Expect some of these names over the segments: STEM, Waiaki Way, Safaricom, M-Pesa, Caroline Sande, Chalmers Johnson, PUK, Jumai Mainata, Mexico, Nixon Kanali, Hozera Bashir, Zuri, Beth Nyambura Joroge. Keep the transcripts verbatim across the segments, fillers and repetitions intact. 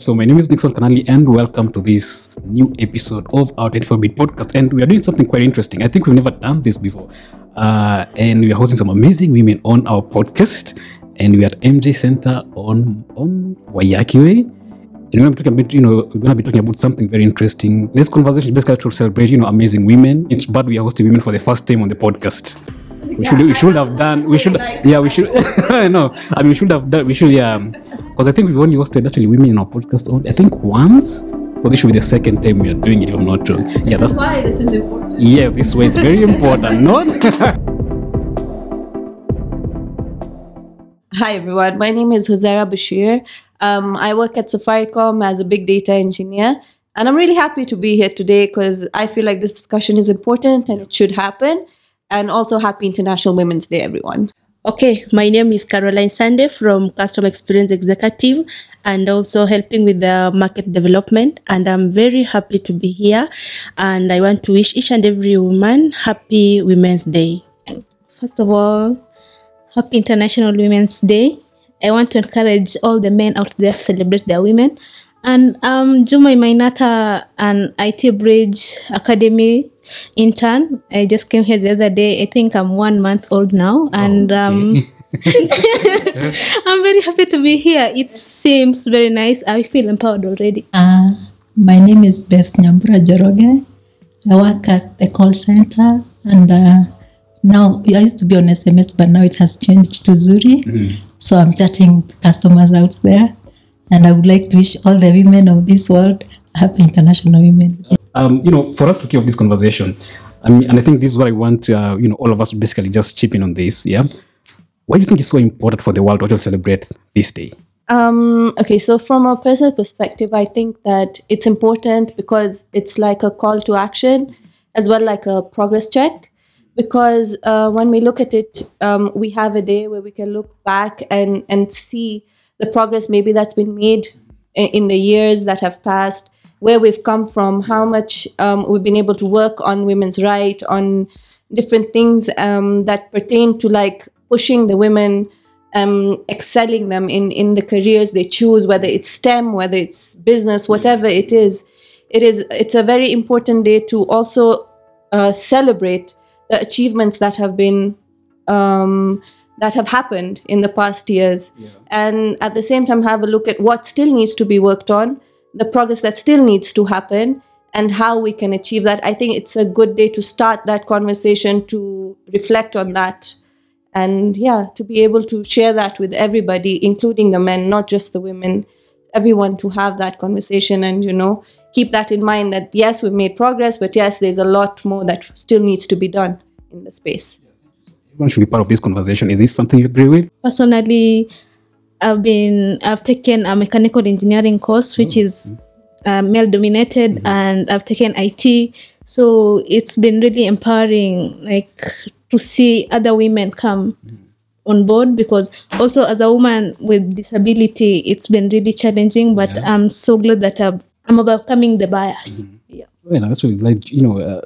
So my name is Nixon Kanali and welcome to this new episode of our eighty-four-bit podcast, and we are doing something quite interesting. I think we've never done this before, uh, and we are hosting some amazing women on our podcast, and we are at M J Center on, on Waiaki Way. And we're talking about, you know, we're gonna be talking about something very interesting. This conversation is basically to celebrate, you know, amazing women. It's bad we are hosting women for the first time on the podcast. We yeah, should we should have done we should like yeah we should no I mean we should have done we should yeah because I think we've only hosted actually women in our podcast on, I think, once. So this should be the second time we are doing it, if I'm not wrong. Yeah, this that's is why this is important. Yeah, this way it's very important. Not. Hi everyone, my name is Hozera Bashir. Um, I work at Safaricom as a big data engineer, and I'm really happy to be here today because I feel like this discussion is important and it should happen. And also, happy International Women's Day, everyone. Okay, my name is Caroline Sande from Customer Experience Executive, and also helping with the market development. And I'm very happy to be here, and I want to wish each and every woman happy Women's Day. First of all, happy International Women's Day. I want to encourage all the men out there to celebrate their women. And um, Jumai Mainata, an I T Bridge Academy intern. I just came here the other day. I think I'm one month old now. And um, I'm very happy to be here. It seems very nice. I feel empowered already. Uh, my name is Beth Nyambura Joroge. I work at the call center, and uh, now, I used to be on S M S, but now it has changed to Zuri. Mm. So I'm chatting customers out there. And I would like to wish all the women of this world happy International Women's Day. Um, you know, for us to keep this conversation, I mean, and I think this is what I want, uh, you know, all of us basically just chip in on this, yeah? Why do you think it's so important for the world to celebrate this day? Um, okay, so from a personal perspective, I think that it's important because it's like a call to action, as well like a progress check. Because uh, when we look at it, um, we have a day where we can look back and, and see the progress maybe that's been made in the years that have passed, where we've come from, how much um, we've been able to work on women's rights, on different things um, that pertain to like pushing the women, um, excelling them in, in the careers they choose, whether it's STEM, whether it's business, whatever it is. It is it's a very important day to also uh, celebrate the achievements that have been, um, that have happened in the past years. Yeah. And at the same time, have a look at what still needs to be worked on, the progress that still needs to happen, and how we can achieve that. I think it's a good day to start that conversation, to reflect on that. And yeah, to be able to share that with everybody, including the men, not just the women, everyone to have that conversation and, you know, keep that in mind that, yes, we've made progress, but yes, there's a lot more that still needs to be done in the space. Everyone should be part of this conversation. Is this something you agree with? Personally, I've been, I've taken a mechanical engineering course, which oh. is uh, male-dominated, mm-hmm. and I've taken I T. So it's been really empowering, like, to see other women come mm-hmm. on board, because also as a woman with disability, it's been really challenging, but yeah. I'm so glad that I've I'm overcoming the bias. Mm-hmm. Yeah. Well, that's really like, you know, uh,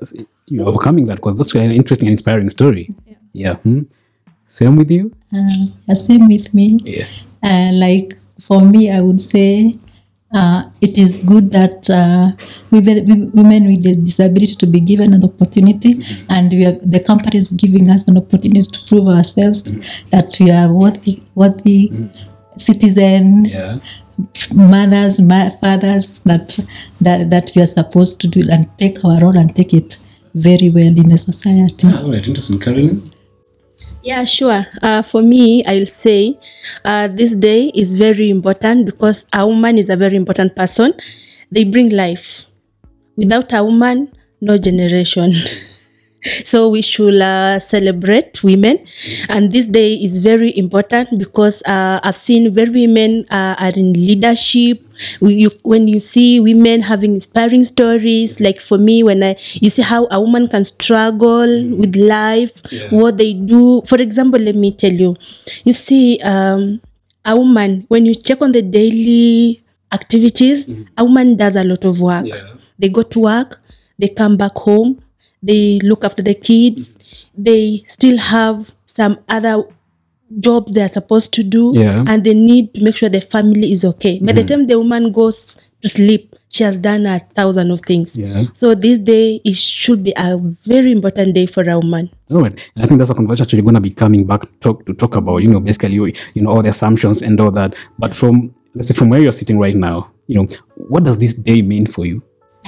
you're overcoming that, because that's really an interesting and inspiring story. Yeah. yeah. Hmm? Same with you? Uh, same with me. Yeah. Uh, like, for me, I would say uh, it is good that uh, women, women with a disability to be given an opportunity, mm-hmm. and we have, the company is giving us an opportunity to prove ourselves mm-hmm. that we are worthy, worthy mm-hmm. citizen. Yeah. mothers, ma- fathers, that, that that we are supposed to do and take our role and take it very well in the society. Ah, all right, interesting. Caroline? Yeah, sure. Uh, for me, I'll say uh, this day is very important because a woman is a very important person. They bring life. Without a woman, no generation. So we should uh, celebrate women, and this day is very important because uh, I've seen where women uh, are in leadership. We, you, when you see women having inspiring stories, like for me, when I you see how a woman can struggle mm. with life, yeah. what they do. For example, let me tell you, you see um, a woman when you check on the daily activities, mm. a woman does a lot of work. Yeah. They go to work, they come back home. They look after the kids. They still have some other job they're supposed to do, yeah. and they need to make sure the family is okay. By mm. the time the woman goes to sleep, she has done a thousand of things. Yeah. So this day, it should be a very important day for a woman. All right. And I think that's a conversation actually going to be coming back talk, to talk about, you know, basically, you know, all the assumptions and all that. But from, let's say, from where you're sitting right now, you know, what does this day mean for you?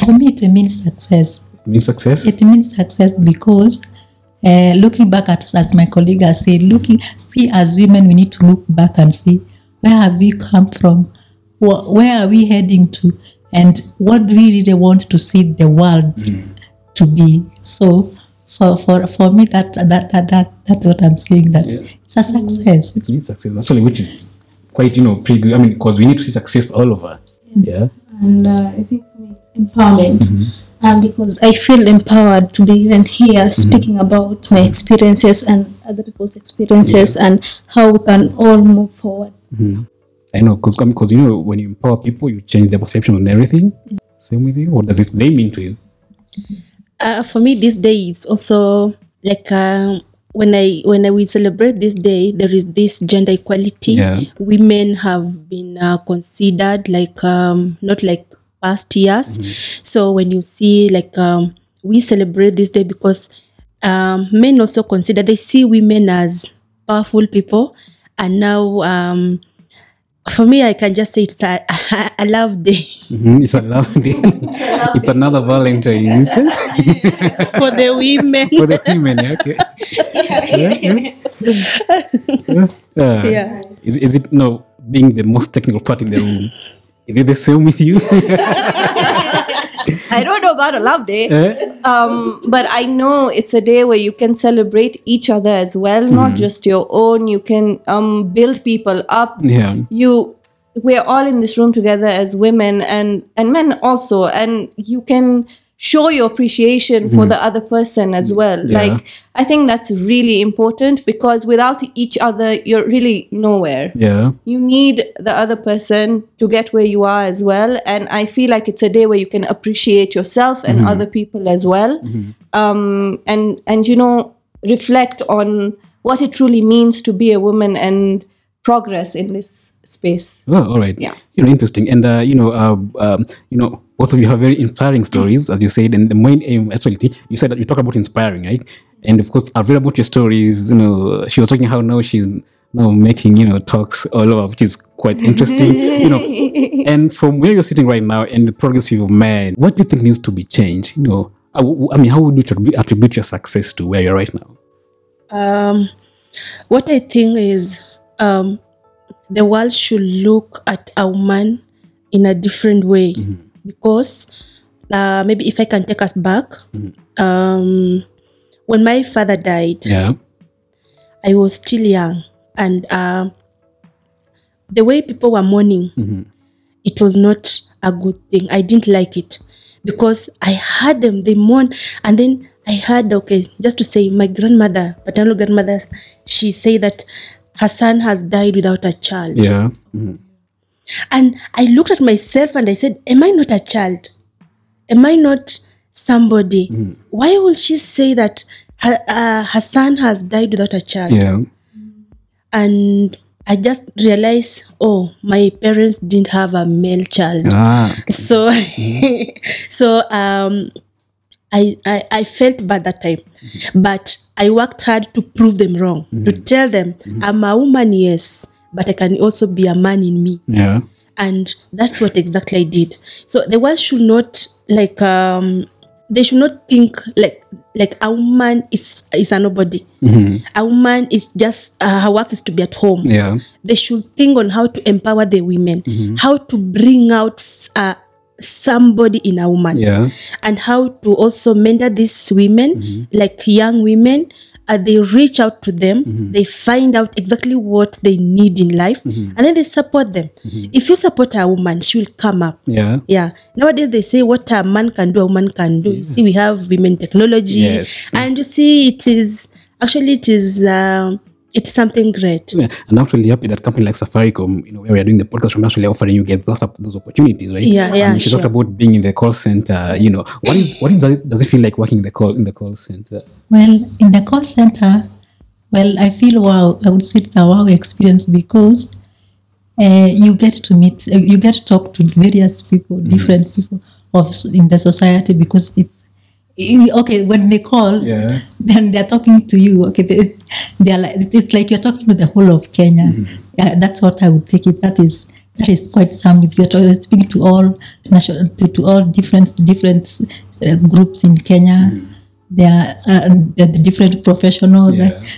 For me, it means success. It means success? It means success because uh, looking back at us, as my colleague has said, looking, we as women, we need to look back and see where have we come from? Where are we heading to? And what do we really want to see the world mm. to be? So for for for me, that that that, that that's what I'm saying. That yeah. it's a success. It's a success, actually, which is quite, you know, pretty good. I mean, because we need to see success all over. Yeah. yeah. And uh, I think it's empowerment. Mm-hmm. Um, because I feel empowered to be even here mm-hmm. speaking about my experiences and other people's experiences yeah. and how we can all move forward. Mm-hmm. I know, because because you know, when you empower people, you change their perception on everything. Mm-hmm. Same with you. What does this day mean to you? Uh, for me, this day is also like um, when I when I we celebrate this day, there is this gender equality. Yeah. Women have been uh, considered like um, not like past years. Mm-hmm. So when you see like um, we celebrate this day because um, men also consider, they see women as powerful people, and now. Um, For me, I can just say it's a, a, a love day. Mm-hmm, it's a love day. It's another Valentine, isn't it? For the women. For the women, yeah, okay. Yeah. yeah. Uh, yeah. Is, is it, no, being the most technical part in the room, is it the same with you? I don't know about a love day, eh? um, but I know it's a day where you can celebrate each other as well, mm. not just your own. You can um, build people up. Yeah. You, we're all in this room together as women and, and men also, and you can show your appreciation mm. for the other person as well. Yeah. Like, I think that's really important because without each other, you're really nowhere. Yeah. You need the other person to get where you are as well. And I feel like it's a day where you can appreciate yourself and mm. other people as well. Mm-hmm. Um, and, and, you know, reflect on what it truly means to be a woman and progress in this space. Oh, all right. Yeah. You know, interesting. And, uh, you know, uh, um, you know, both of you have very inspiring stories, as you said, and the main aim, actually, you said that you talk about inspiring, right? And of course, I've read about your stories, you know, she was talking how now she's now making, you know, talks all over, which is quite interesting, you know. And from where you're sitting right now and the progress you've made, what do you think needs to be changed? You know, I, I mean, how would you attribute your success to where you're right now? Um, what I think is um, the world should look at a woman in a different way. Mm-hmm. Because uh, maybe if I can take us back, mm-hmm. um, when my father died, yeah. I was still young. And uh, the way people were mourning, mm-hmm. it was not a good thing. I didn't like it because I heard them, they mourned. And then I heard, okay, just to say, my grandmother, paternal grandmother, she said that her son has died without a child. Yeah. Mm-hmm. And I looked at myself and I said, am I not a child? Am I not somebody? Mm. Why will she say that her, uh, her son has died without a child? Yeah. And I just realized, oh, my parents didn't have a male child. Ah. So, mm. so um, I, I, I felt bad that time. Mm-hmm. But I worked hard to prove them wrong, mm-hmm. to tell them mm-hmm. I'm a woman, yes. But I can also be a man in me. Yeah. And that's what exactly I did. So the world should not, like, um, they should not think like like a woman is is a nobody. Mm-hmm. A woman is just, uh, her work is to be at home. Yeah. They should think on how to empower the women, mm-hmm. how to bring out uh, somebody in a woman. Yeah. And how to also mentor these women, mm-hmm. like young women. Uh, they reach out to them, mm-hmm. they find out exactly what they need in life, mm-hmm. and then they support them. Mm-hmm. If you support a woman, she will come up. Yeah. Yeah. Nowadays, they say what a man can do, a woman can do. Yeah. You see, we have women technology. Yes. And you see, it is, actually, it is... Um, It's something great. Yeah. And I'm really happy that company like Safaricom, you know, where we are doing the podcast from, actually offering you guys those, those opportunities, right? Yeah, yeah. And she sure. talked about being in the call center. You know, what is, what is, does it feel like working in the call in the call center? Well, in the call center, Well, I feel wow. I would say it's a wow experience because uh, you get to meet, uh, you get to talk to various people, mm-hmm. different people of in the society because it's okay when they call, yeah. then they're talking to you. Okay, they, they're like it's like you're talking to the whole of Kenya. Mm-hmm. Yeah, that's what I would take it. That is that is quite something. You're speaking to all national, to, to all different different uh, groups in Kenya. Mm-hmm. They are uh, the different professionals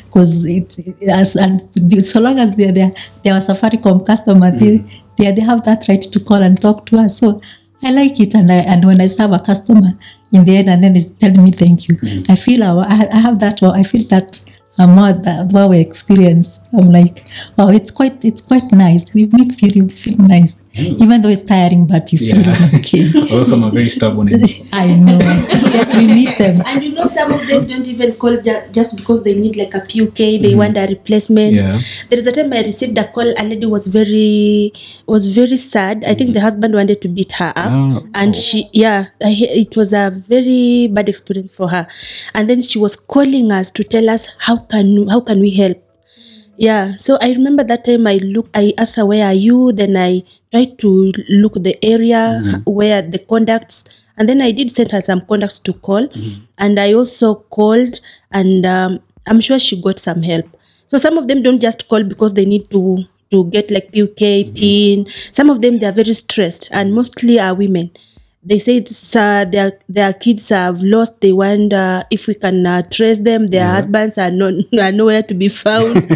because yeah. it's it has, and so long as they they they are Safaricom customer, mm. they, they they have that right to call and talk to us. So I like it, and I and when I serve a customer in the end, and then they tell me thank you, mm. I feel our I, I have that I feel that more that wow experience. I'm like wow, it's quite it's quite nice. You make feel you feel nice. Even though it's tiring, but you yeah. feel okay. Also, I'm very stubborn. I know. Yes, we meet them. And you know, some of them don't even call ju- just because they need like a P U K. They mm-hmm. want a replacement. Yeah. There is a time I received a call. A lady was very was very sad. I think mm-hmm. the husband wanted to beat her up. Oh. And oh. she, yeah, it was a very bad experience for her. And then she was calling us to tell us how can how can we help. Yeah, so I remember that time I looked, I asked her, where are you? Then I tried to look the area mm-hmm. where the contacts, and then I did send her some contacts to call. Mm-hmm. And I also called, and um, I'm sure she got some help. So some of them don't just call because they need to, to get like P U K, mm-hmm. PIN. Some of them, they are very stressed, and mostly are women. They say it's, uh, their their kids have lost. They wonder if we can uh, trace them. Their yeah. husbands are not are nowhere to be found.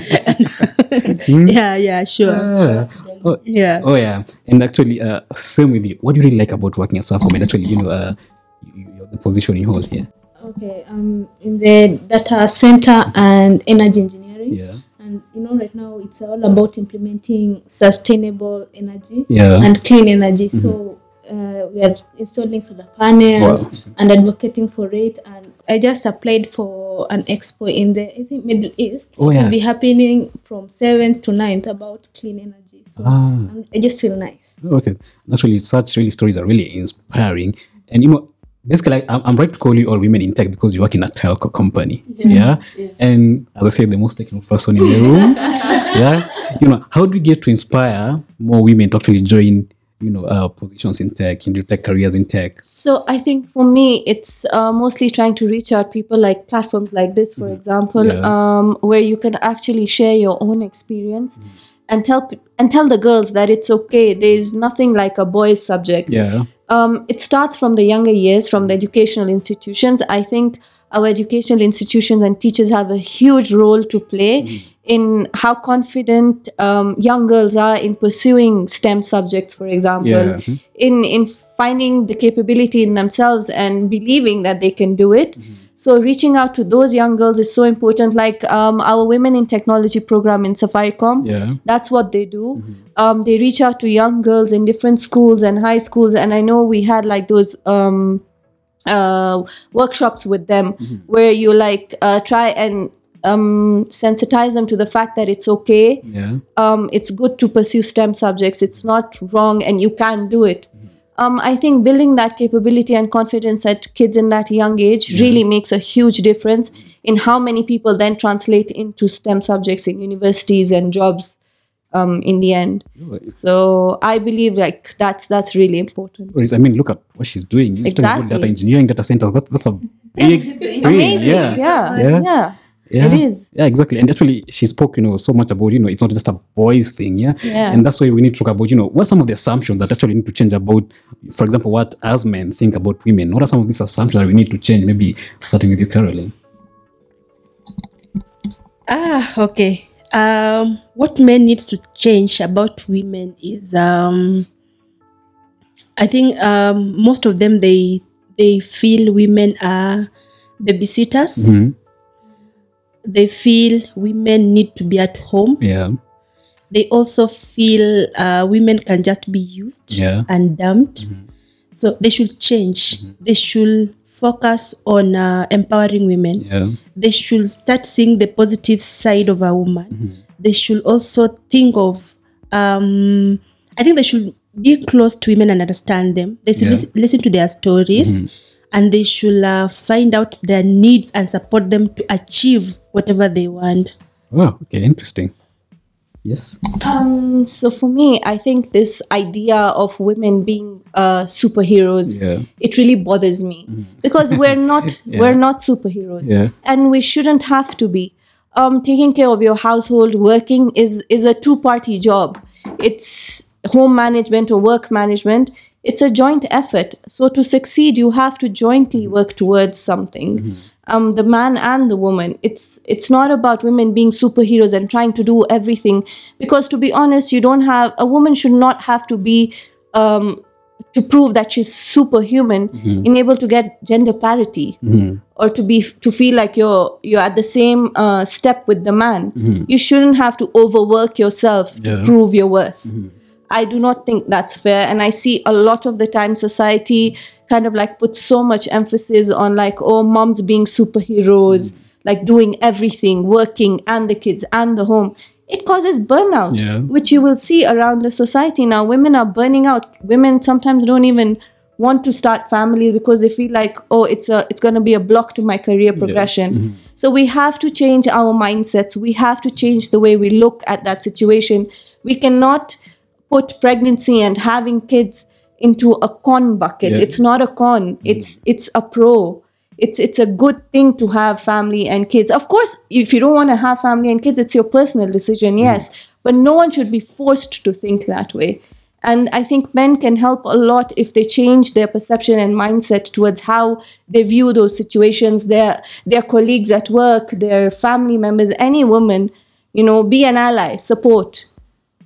yeah, yeah, sure. Uh, oh, yeah. Oh, yeah. And actually, uh, same with you. What do you really like about working at Safaricom? And actually, you know, uh, you, the position you hold here. Okay. Um, in the data center and energy engineering. Yeah. And you know, right now it's all about implementing sustainable energy yeah. and clean energy. Mm-hmm. So. Uh, we are installing solar panels wow. and advocating for it. And I just applied for an expo in the I think Middle East. Oh, yeah. It will be happening from seventh to ninth about clean energy. So ah. I just feel nice. Okay, naturally, such really stories are really inspiring. And you know, basically, like, I'm, I'm right to call you all women in tech because you work in a telco company. Yeah, yeah? yeah. And as I said, the most technical person in the room. yeah, you know, how do we get to inspire more women to actually join? You know, uh, positions in tech, in tech careers in tech. So I think for me, it's uh, mostly trying to reach out people like platforms like this, for mm-hmm. example, yeah. um, where you can actually share your own experience mm-hmm. and tell and tell the girls that it's okay. There's nothing like a boys' subject. Yeah. Um, it starts from the younger years, from the educational institutions. I think our educational institutions and teachers have a huge role to play. Mm-hmm. in how confident um, young girls are in pursuing STEM subjects, for example, yeah. mm-hmm. in in finding the capability in themselves and believing that they can do it. Mm-hmm. So reaching out to those young girls is so important. Like um, our Women in Technology program in Safaricom, yeah. that's what they do. Mm-hmm. Um, they reach out to young girls in different schools and high schools. And I know we had like those... Um, uh, workshops with them mm-hmm. where you like uh, try and Um, sensitize them to the fact that it's okay. Yeah. Um, it's good to pursue STEM subjects. It's not wrong, and you can do it. Mm-hmm. Um, I think building that capability and confidence at kids in that young age yeah. really makes a huge difference in how many people then translate into STEM subjects in universities and jobs. Um, in the end, so I believe like that's that's really important. I mean, look at what she's doing. You're exactly. Data engineering, data centers. That's that's a big, thing. Amazing. Yeah. Yeah. yeah. yeah. Yeah. It is. Yeah, exactly. And actually, she spoke, you know, so much about, you know, it's not just a boys thing, yeah? yeah? And that's why we need to talk about, you know, what some of the assumptions that actually need to change about, for example, what us men think about women? What are some of these assumptions that we need to change? Maybe starting with you, Caroline. Ah, okay. Um, what men needs to change about women is, um, I think um, most of them, they, they feel women are babysitters. Mm-hmm. They feel women need to be at home. Yeah. They also feel uh, women can just be used yeah. and dumped. Mm-hmm. So they should change. Mm-hmm. They should focus on uh, empowering women. Yeah. They should start seeing the positive side of a woman. Mm-hmm. They should also think of... Um, I think they should be close to women and understand them. They should yeah. lis- listen to their stories. Mm-hmm. And they should uh, find out their needs and support them to achieve whatever they want. Wow, okay, interesting. Yes. Um, so for me, I think this idea of women being uh, superheroes, yeah. it really bothers me mm. because we're not yeah. we're not superheroes, yeah. and we shouldn't have to be. Um, taking care of your household, working is is a two-party job. It's home management or work management. It's a joint effort. So to succeed, you have to jointly work towards something. Mm-hmm. Um, the man and the woman. It's it's not about women being superheroes and trying to do everything. Because to be honest, you don't have a woman should not have to be um, to prove that she's superhuman mm-hmm. in able to get gender parity mm-hmm. or to be to feel like you're you're at the same uh, step with the man. Mm-hmm. You shouldn't have to overwork yourself yeah. to prove your worth. Mm-hmm. I do not think that's fair. And I see a lot of the time society kind of like puts so much emphasis on like, oh, moms being superheroes, mm. like doing everything, working and the kids and the home. It causes burnout, yeah. which you will see around the society. Now, women are burning out. Women sometimes don't even want to start families because they feel like, oh, it's a it's going to be a block to my career progression. Yeah. Mm-hmm. So we have to change our mindsets. We have to change the way we look at that situation. We cannot put pregnancy and having kids into a con bucket. Yeah. It's not a con. Mm-hmm. It's it's a pro. It's it's a good thing to have family and kids. Of course, if you don't want to have family and kids, it's your personal decision, yes. Mm-hmm. But no one should be forced to think that way. And I think men can help a lot if they change their perception and mindset towards how they view those situations, their their colleagues at work, their family members, any woman, you know, be an ally, support.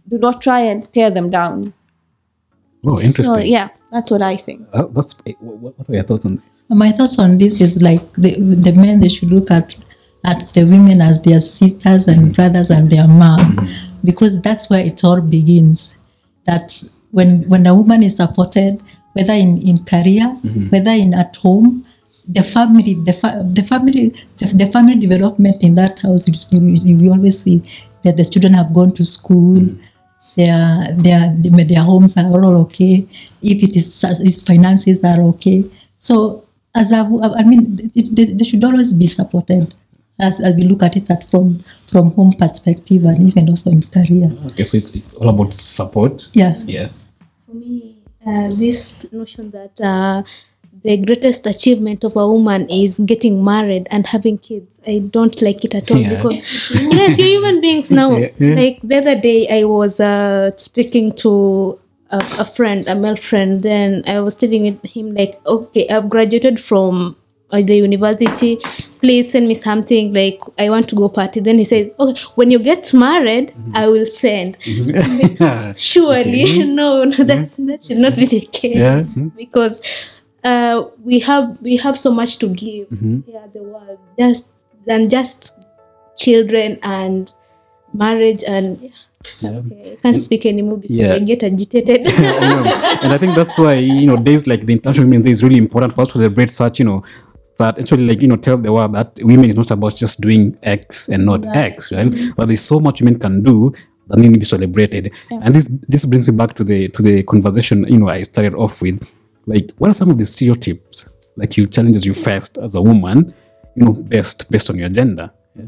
Do not try and tear them down. Oh, interesting. So, yeah, that's what I think. Uh, that's, what, what are your thoughts on this? My thoughts on this is like the, the men, they should look at, at the women as their sisters and mm-hmm. brothers and their moms, mm-hmm. because that's where it all begins. That when when a woman is supported, whether in, in career, mm-hmm. whether in at home, the family, the, fa- the family, the, the family development in that house, you, you always see that the children have gone to school. Mm-hmm. Their, their their homes are all okay. If it is, if finances are okay. So as I, I mean, it, they, they should always be supported as, as we look at it that from from home perspective and even also in career. Okay, so it's it's all about support. Yeah, yeah. For me, uh, this notion that uh, the greatest achievement of a woman is getting married and having kids. I don't like it at all yeah. because yes, you're human beings now. Yeah, yeah. Like the other day, I was uh, speaking to a, a friend, a male friend. Then I was telling him like, okay, I've graduated from uh, the university. Please send me something. Like I want to go party. Then he says, okay, when you get married, mm-hmm. I will send. Mm-hmm. Surely, okay. no, no, that's, that should not be the case yeah. mm-hmm. because. Uh, we have we have so much to give mm-hmm. yeah, the world just than just children and marriage and yeah. Yeah. Okay. I can't and, speak anymore because yeah. I get agitated. yeah, yeah. And I think that's why you know days like the International Women's Day is really important for us to celebrate such you know that actually like you know tell the world that women is not about just doing X and not right. X right mm-hmm. but there's so much women can do that need to be celebrated yeah. and this this brings me back to the to the conversation you know I started off with. Like, what are some of the stereotypes, like, you challenges you faced as a woman, you know, based, based on your gender? Yeah.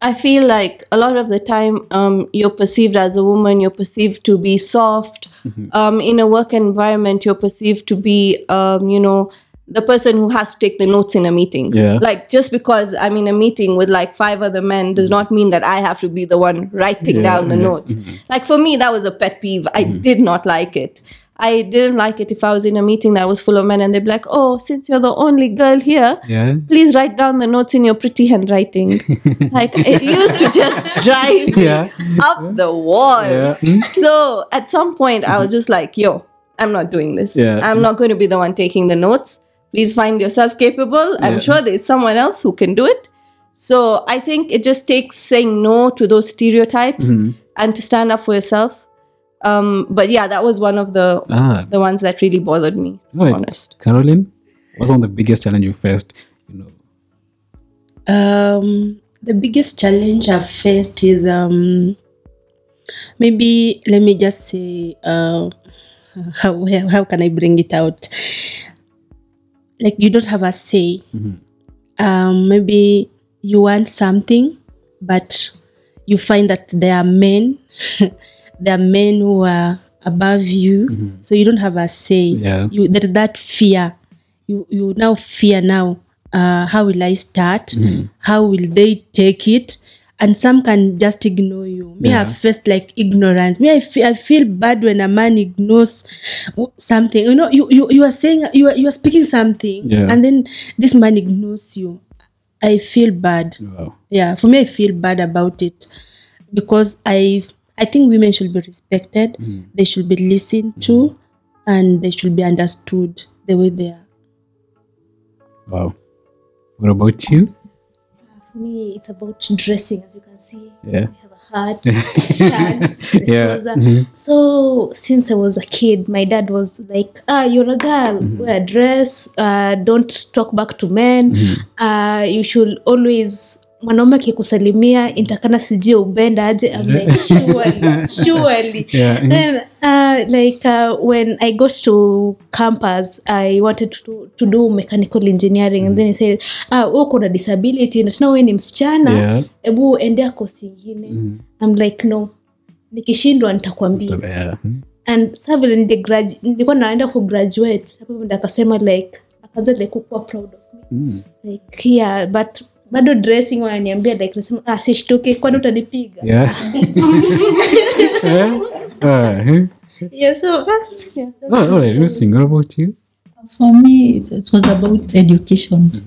I feel like a lot of the time um, you're perceived as a woman, you're perceived to be soft. Mm-hmm. Um, in a work environment, you're perceived to be, um, you know, the person who has to take the notes in a meeting. Yeah. Like, just because I'm in a meeting with, like, five other men does not mean that I have to be the one writing yeah, down the yeah. notes. Mm-hmm. Like, for me, that was a pet peeve. I mm-hmm. did not like it. I didn't like it if I was in a meeting that was full of men and they'd be like, oh, since you're the only girl here, yeah. please write down the notes in your pretty handwriting. Like, it used to just drive yeah. me up the wall. Yeah. So at some point, I was just like, yo, I'm not doing this. Yeah. I'm not going to be the one taking the notes. Please find yourself capable. I'm yeah. sure there's someone else who can do it. So I think it just takes saying no to those stereotypes mm-hmm. and to stand up for yourself. Um, but yeah, that was one of the ah. the ones that really bothered me, to be honest. Caroline, what's one of the biggest challenge you faced? You know? Um, the biggest challenge I've faced is um, maybe let me just say uh, how how can I bring it out? Like you don't have a say. Mm-hmm. Um, maybe you want something, but you find that there are men, there are men who are above you, mm-hmm. so you don't have a say. Yeah. You that that fear, you you now fear now. Uh, how will I start? Mm. How will they take it? And some can just ignore you. Me, yeah. I faced like ignorance. Me, I, f- I feel bad when a man ignores something. You know, you, you, you are saying, you are, you are speaking something, yeah. and then this man ignores you. I feel bad. Wow. Yeah, for me, I feel bad about it because I I think women should be respected. Mm. They should be listened mm. to, and they should be understood the way they are. Wow. What about you? For me, it's about dressing, as you can see. Yeah. We have a hat, a shirt, yeah. mm-hmm. So, since I was a kid, my dad was like, ah, you're a girl, mm-hmm. wear a dress, uh, don't talk back to men, mm-hmm. uh, you should always... Mwanaume akikusalimia intakana sijie ubenda aje. I'm like, surely, surely. Yeah. Then, uh, like, uh, when I got to campus, I wanted to, to do mechanical engineering. Mm. And then he said, ah, uko na disability. Na tuna we ni msichana. Yeah. Ebu endea kosi ingine. Mm. I'm like, no. Nikishindwa nitakwambia. Yeah. And so vile nilikuwa naenda kugraduate. Hapo mda akasema like, akazele kukuwa proud of me. Mm. Like, yeah, but... bado dressing wananiambia like nasema ah sishtuke kwani utanipiga. Yeah. Uh-huh. Yeah, so ah, yeah. Oh, oh, interesting. What about you? For me it was about education. Mm-hmm.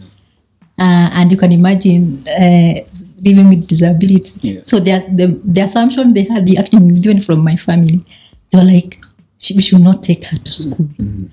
Uh, and you can imagine uh, living with disability. Yeah. So the, the the assumption they had, they actually given from my family. They were like she we should not take her to school. Mm-hmm.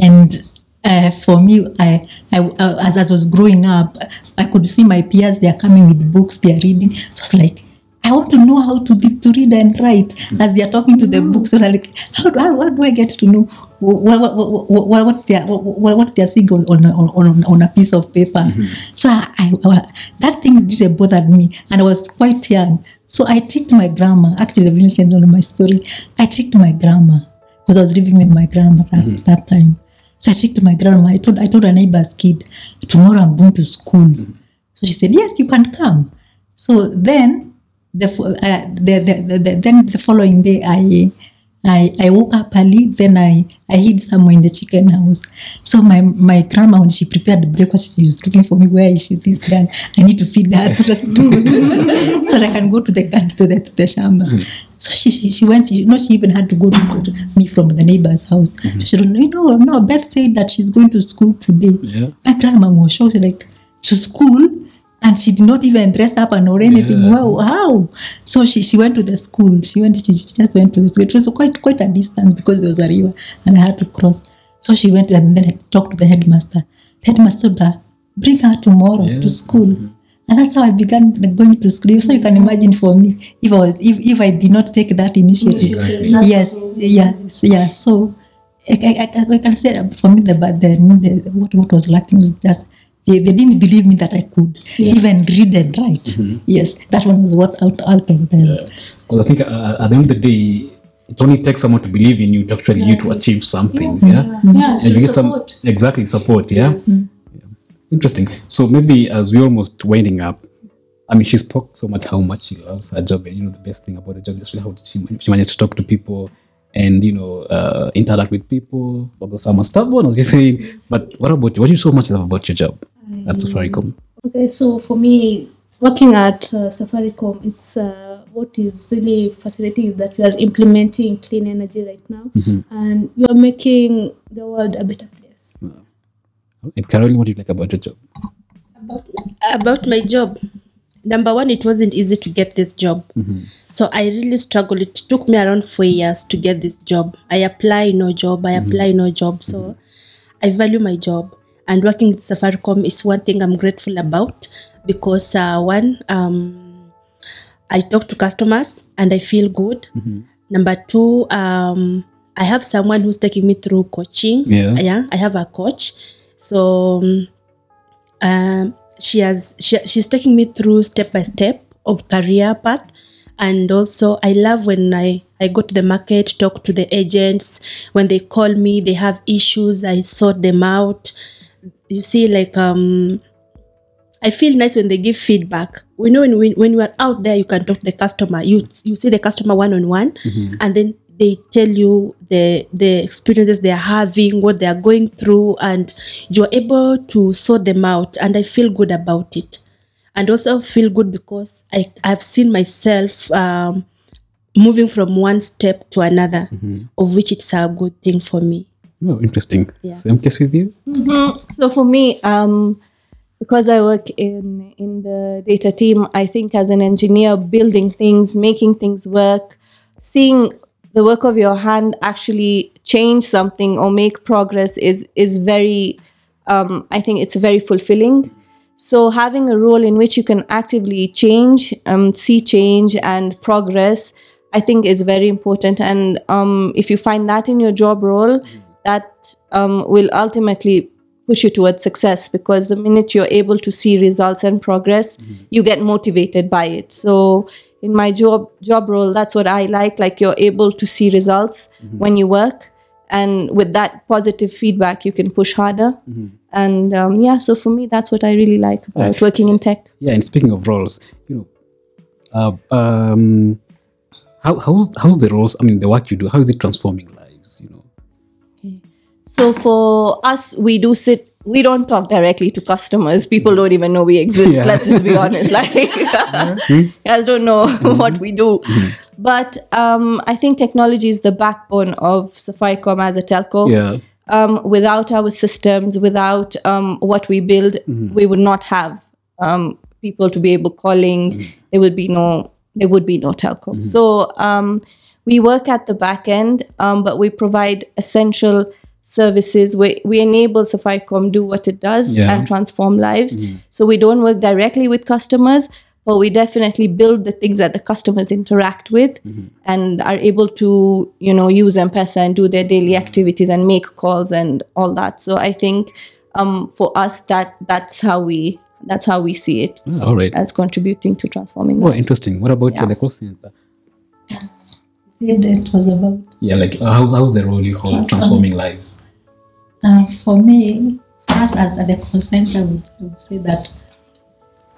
And Uh, for me, I, I, I as I was growing up, I could see my peers, they are coming with books, they are reading. So I was like, I want to know how to, to read and write as they are talking to the books. So I'm like, how do, how, how do I get to know what, what, what, what, they, are, what, what they are seeing on, on, on, on a piece of paper? Mm-hmm. So I, I, I, that thing didn't bother me. And I was quite young. So I tricked my grandma. Actually, the village is on my story. I tricked my grandma because I was living with my grandmother at mm-hmm. that time. So I checked my grandma. I told I told a neighbor's kid, tomorrow I'm going to school. Mm-hmm. So she said, yes, you can come. So then the, uh, the, the, the, the then the following day, I I I woke up early. Then I, I hid somewhere in the chicken house. So my, my grandma, when she prepared the breakfast, she was looking for me. Where is she? This girl, I need to feed her to go to school so that I can go to the to the, to the shamba. Mm-hmm. So she, she she went, she, no, she even had to go to, to me from the neighbor's house. Mm-hmm. She said, you know, no, Beth said that she's going to school today. Yeah. My grandma was shocked. She's like, to school? And she did not even dress up and or anything. Yeah. Wow, how? So she, she went to the school. She went. She, she just went to the school. It was quite, quite a distance because there was a river and I had to cross. So she went and then I talked to the headmaster. The headmaster said, bring her tomorrow yeah. to school. Mm-hmm. And that's how I began going to school. So you can imagine for me, if I was, if, if I did not take that initiative. Exactly. Yes, yes, yeah. So I, I, I can say for me, the, the, the what, what was lacking was just, they, they didn't believe me that I could yeah. even read and write. Mm-hmm. Yes, that one was what out, out of them. Yeah. Well, I think uh, at the end of the day, it only takes someone to believe in you to actually yeah. you to achieve some things. Yeah, yeah, mm-hmm. yeah. And you get support. Some, exactly, support, yeah. yeah. Mm-hmm. Interesting. So maybe as we're almost winding up, I mean, she spoke so much how much she loves her job, and you know the best thing about the job is really how she she managed to talk to people and you know uh, interact with people. Although some are stubborn, as you saying, but what about you? What do you so much love about your job um, at Safaricom? Okay, so for me, working at uh, Safaricom, it's uh, what is really fascinating is that we are implementing clean energy right now, mm-hmm. and we are making the world a better place. And Caroline, what do you like about your job? About, about my job, number one, it wasn't easy to get this job. Mm-hmm. So I really struggled. It took me around four years to get this job. I apply, no job. I mm-hmm. apply, no job. So mm-hmm. I value my job. And working with Safaricom is one thing I'm grateful about because uh, one, um, I talk to customers and I feel good. Mm-hmm. Number two, um, I have someone who's taking me through coaching. Yeah, yeah I have a coach. So, um, she has she, she's taking me through step by step of career path, and also I love when I, I go to the market, talk to the agents. When they call me, they have issues, I sort them out. You see, like um, I feel nice when they give feedback. We know when we, when you are out there, you can talk to the customer. You you see the customer one on one, and then they tell you the the experiences they are having, what they are going through, and you are able to sort them out. And I feel good about it, and also feel good because I I've seen myself um, moving from one step to another, mm-hmm. of which it's a good thing for me. Oh, interesting. Yeah. Same case with you. Mm-hmm. So for me, um, because I work in in the data team, I think as an engineer, building things, making things work, seeing the work of your hand actually change something or make progress is is very, um, I think it's very fulfilling. So having a role in which you can actively change, um, see change and progress, I think is very important. And um, if you find that in your job role, that um, will ultimately push you towards success, because the minute you're able to see results and progress, mm-hmm. you get motivated by it. So in my job job role, that's what I like. Like, you're able to see results mm-hmm. when you work, and with that positive feedback, you can push harder. Mm-hmm. And um, yeah, so for me, that's what I really like about uh, working in tech. Yeah, and speaking of roles, you know, uh, um, how how's how's the roles? I mean, the work you do, how is it transforming lives? You know. So for us, we do sit, we don't talk directly to customers. People don't even know we exist. Yeah. Let's just be honest. Like, you guys don't know mm-hmm. what we do. Mm-hmm. But um, I think technology is the backbone of Safaricom as a telco. Yeah. Um, without our systems, without um, what we build, mm-hmm. we would not have um, people to be able calling. Mm-hmm. There would be no, there would be no telco. Mm-hmm. So um, we work at the back end, um, but we provide essential services. We we enable Safaricom do what it does yeah. and transform lives. Mm. So we don't work directly with customers, but we definitely build the things that the customers interact with mm-hmm. and are able to, you know, use M-Pesa and do their daily activities and make calls and all that. So I think um, for us that that's how we that's how we see it. Oh, all right. As contributing to transforming lives. Oh, interesting. What about yeah. the call center? It was about yeah like uh, how's, how's the role you hold transforming lives? Uh, for me, for us as the call center, I would, would say that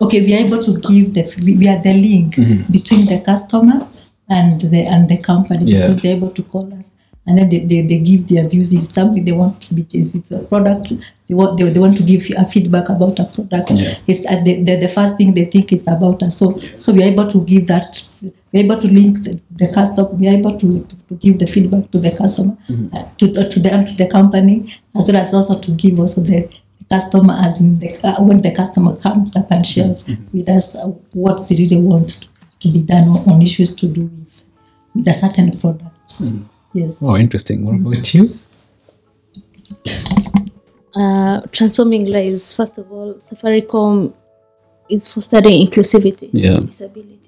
okay, we are able to give the we are the link mm-hmm. between the customer and the and the company yeah. because they're able to call us and then they, they, they give their views. If something they want to be changed, it's a product they want they, they want to give a feedback about a product. Yeah. It's uh, the, the the first thing they think is about us. So yeah. so we are able to give that. We're able to link the, the customer. We're able to, to, to give the feedback to the customer, mm-hmm. uh, to uh, to the uh, to the company, as well as also to give also the customer as in the uh, when the customer comes up and shares mm-hmm. with us uh, what they really want to be done on, on issues to do with with a certain product. Mm-hmm. Yes. Oh, interesting. What mm-hmm. about you? Uh, transforming lives. First of all, Safaricom is fostering inclusivity, yeah. disability.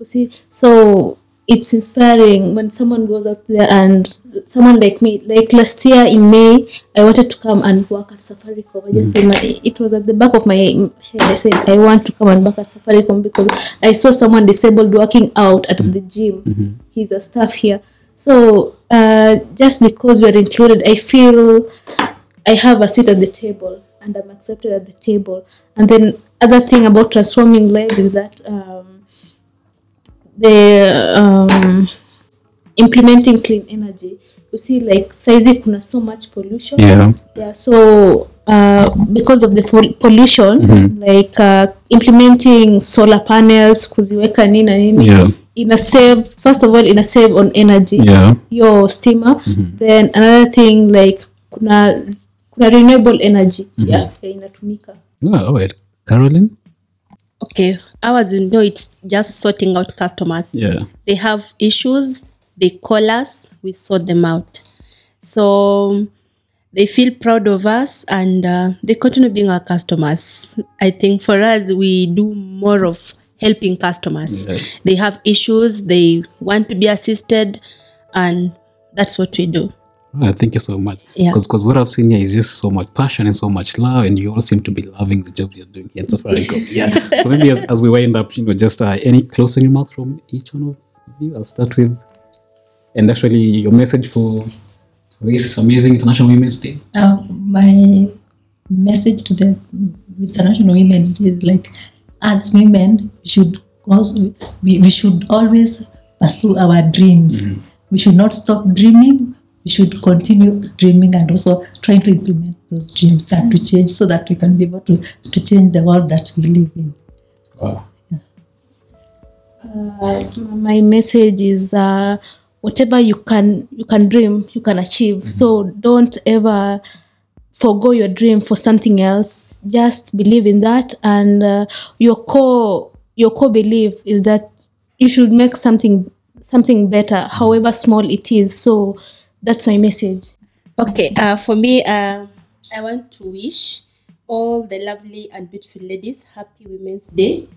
You see, so it's inspiring when someone goes out there, and someone like me, like last year in May, I wanted to come and work at Safaricom. I just mm-hmm. said, it was at the back of my head, I said, I want to come and work at Safaricom because I saw someone disabled working out at mm-hmm. the gym. Mm-hmm. He's a staff here. So uh, just because we're included, I feel I have a seat at the table and I'm accepted at the table. And then other thing about transforming lives is that um, the um, implementing clean energy. You see, like, saizi kuna so much pollution. Yeah. Yeah. So uh, because of the pol- pollution, mm-hmm. like uh, implementing solar panels, kuziweka nini nini. Yeah. In a save, first of all, in a save on energy. Yeah. Your steamer. Mm-hmm. Then another thing, like kuna kuna renewable energy. Mm-hmm. Yeah. Inatumika. Oh, wait, Caroline. Okay, ours, you know, it's just sorting out customers. Yeah. They have issues, they call us, we sort them out. So they feel proud of us and uh, they continue being our customers. I think for us, we do more of helping customers. Yeah. They have issues, they want to be assisted, and that's what we do. Oh, thank you so much. Yeah. Because what I've seen here is just so much passion and so much love, and you all seem to be loving the jobs you're doing here at Safaricom. Yeah. So maybe as, as we wind up, you know, just uh, any closing remarks from each one of you? I'll start with, and actually your message for this amazing International Women's Day. Uh, my message to the international women is like, as women, we should also, we, we should always pursue our dreams. Mm-hmm. We should not stop dreaming. We should continue dreaming and also trying to implement those dreams that mm-hmm. we change, so that we can be able to, to change the world that we live in. Wow. Yeah. Uh, my message is uh, whatever you can you can dream, you can achieve. Mm-hmm. So don't ever forgo your dream for something else. Just believe in that, and uh, your core your core belief is that you should make something something better, however small it is. So that's my message. Okay, uh, for me, uh, I want to wish all the lovely and beautiful ladies happy Women's Day.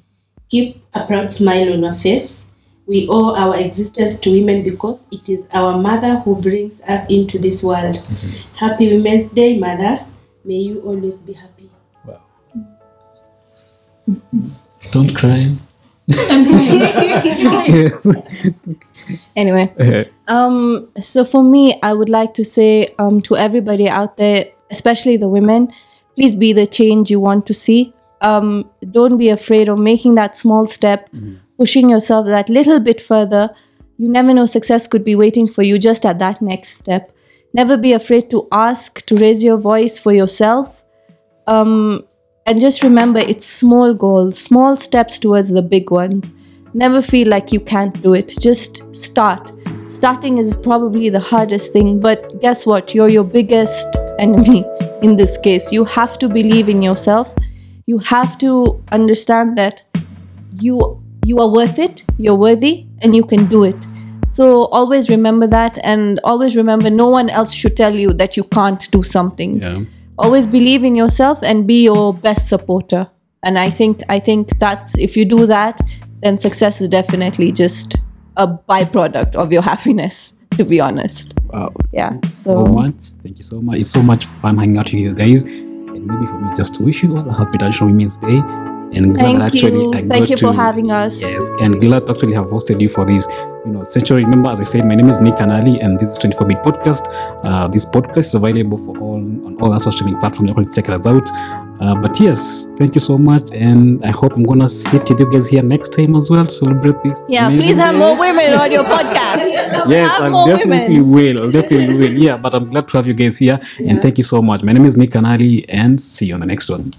Keep a proud smile on our face. We owe our existence to women because it is our mother who brings us into this world. Mm-hmm. Happy Women's Day, mothers. May you always be happy. Wow. Mm-hmm. Don't cry. Anyway, um, so for me, I would like to say um, to everybody out there, especially the women, please be the change you want to see. Um, don't be afraid of making that small step, mm-hmm. pushing yourself that little bit further. You never know, success could be waiting for you just at that next step. Never be afraid to ask, to raise your voice for yourself. Um, and just remember, it's small goals, small steps towards the big ones. Never feel like you can't do it. Just start. Starting is probably the hardest thing, but guess what? You're your biggest enemy in this case. You have to believe in yourself. You have to understand that you you are worth it, you're worthy, and you can do it. So always remember that, and always remember no one else should tell you that you can't do something. Yeah. Always believe in yourself and be your best supporter. And I think I think that's, if you do that, then success is definitely just a byproduct of your happiness, to be honest. Wow. Yeah. Thank you so, so much. Thank you so much. It's so much fun hanging out with you guys. Maybe for me, just to wish you all a happy International Women's Day, and glad that actually I thank you to, for having us. Yes, and glad to actually have hosted you for this, you know, century. Remember, as I said, my name is Nick Kanali, and this is twenty-four-bit podcast. Uh, this podcast is available for all on all our social streaming platforms. You can check us out. Uh, but yes, thank you so much, and I hope I'm gonna sit with you guys here next time as well. Celebrate this. Yeah, please have more women on your podcast. Yes, I definitely women. will. I'll definitely will. Yeah, but I'm glad to have you guys here, yeah. And thank you so much. My name is Nick Kanali, and see you on the next one.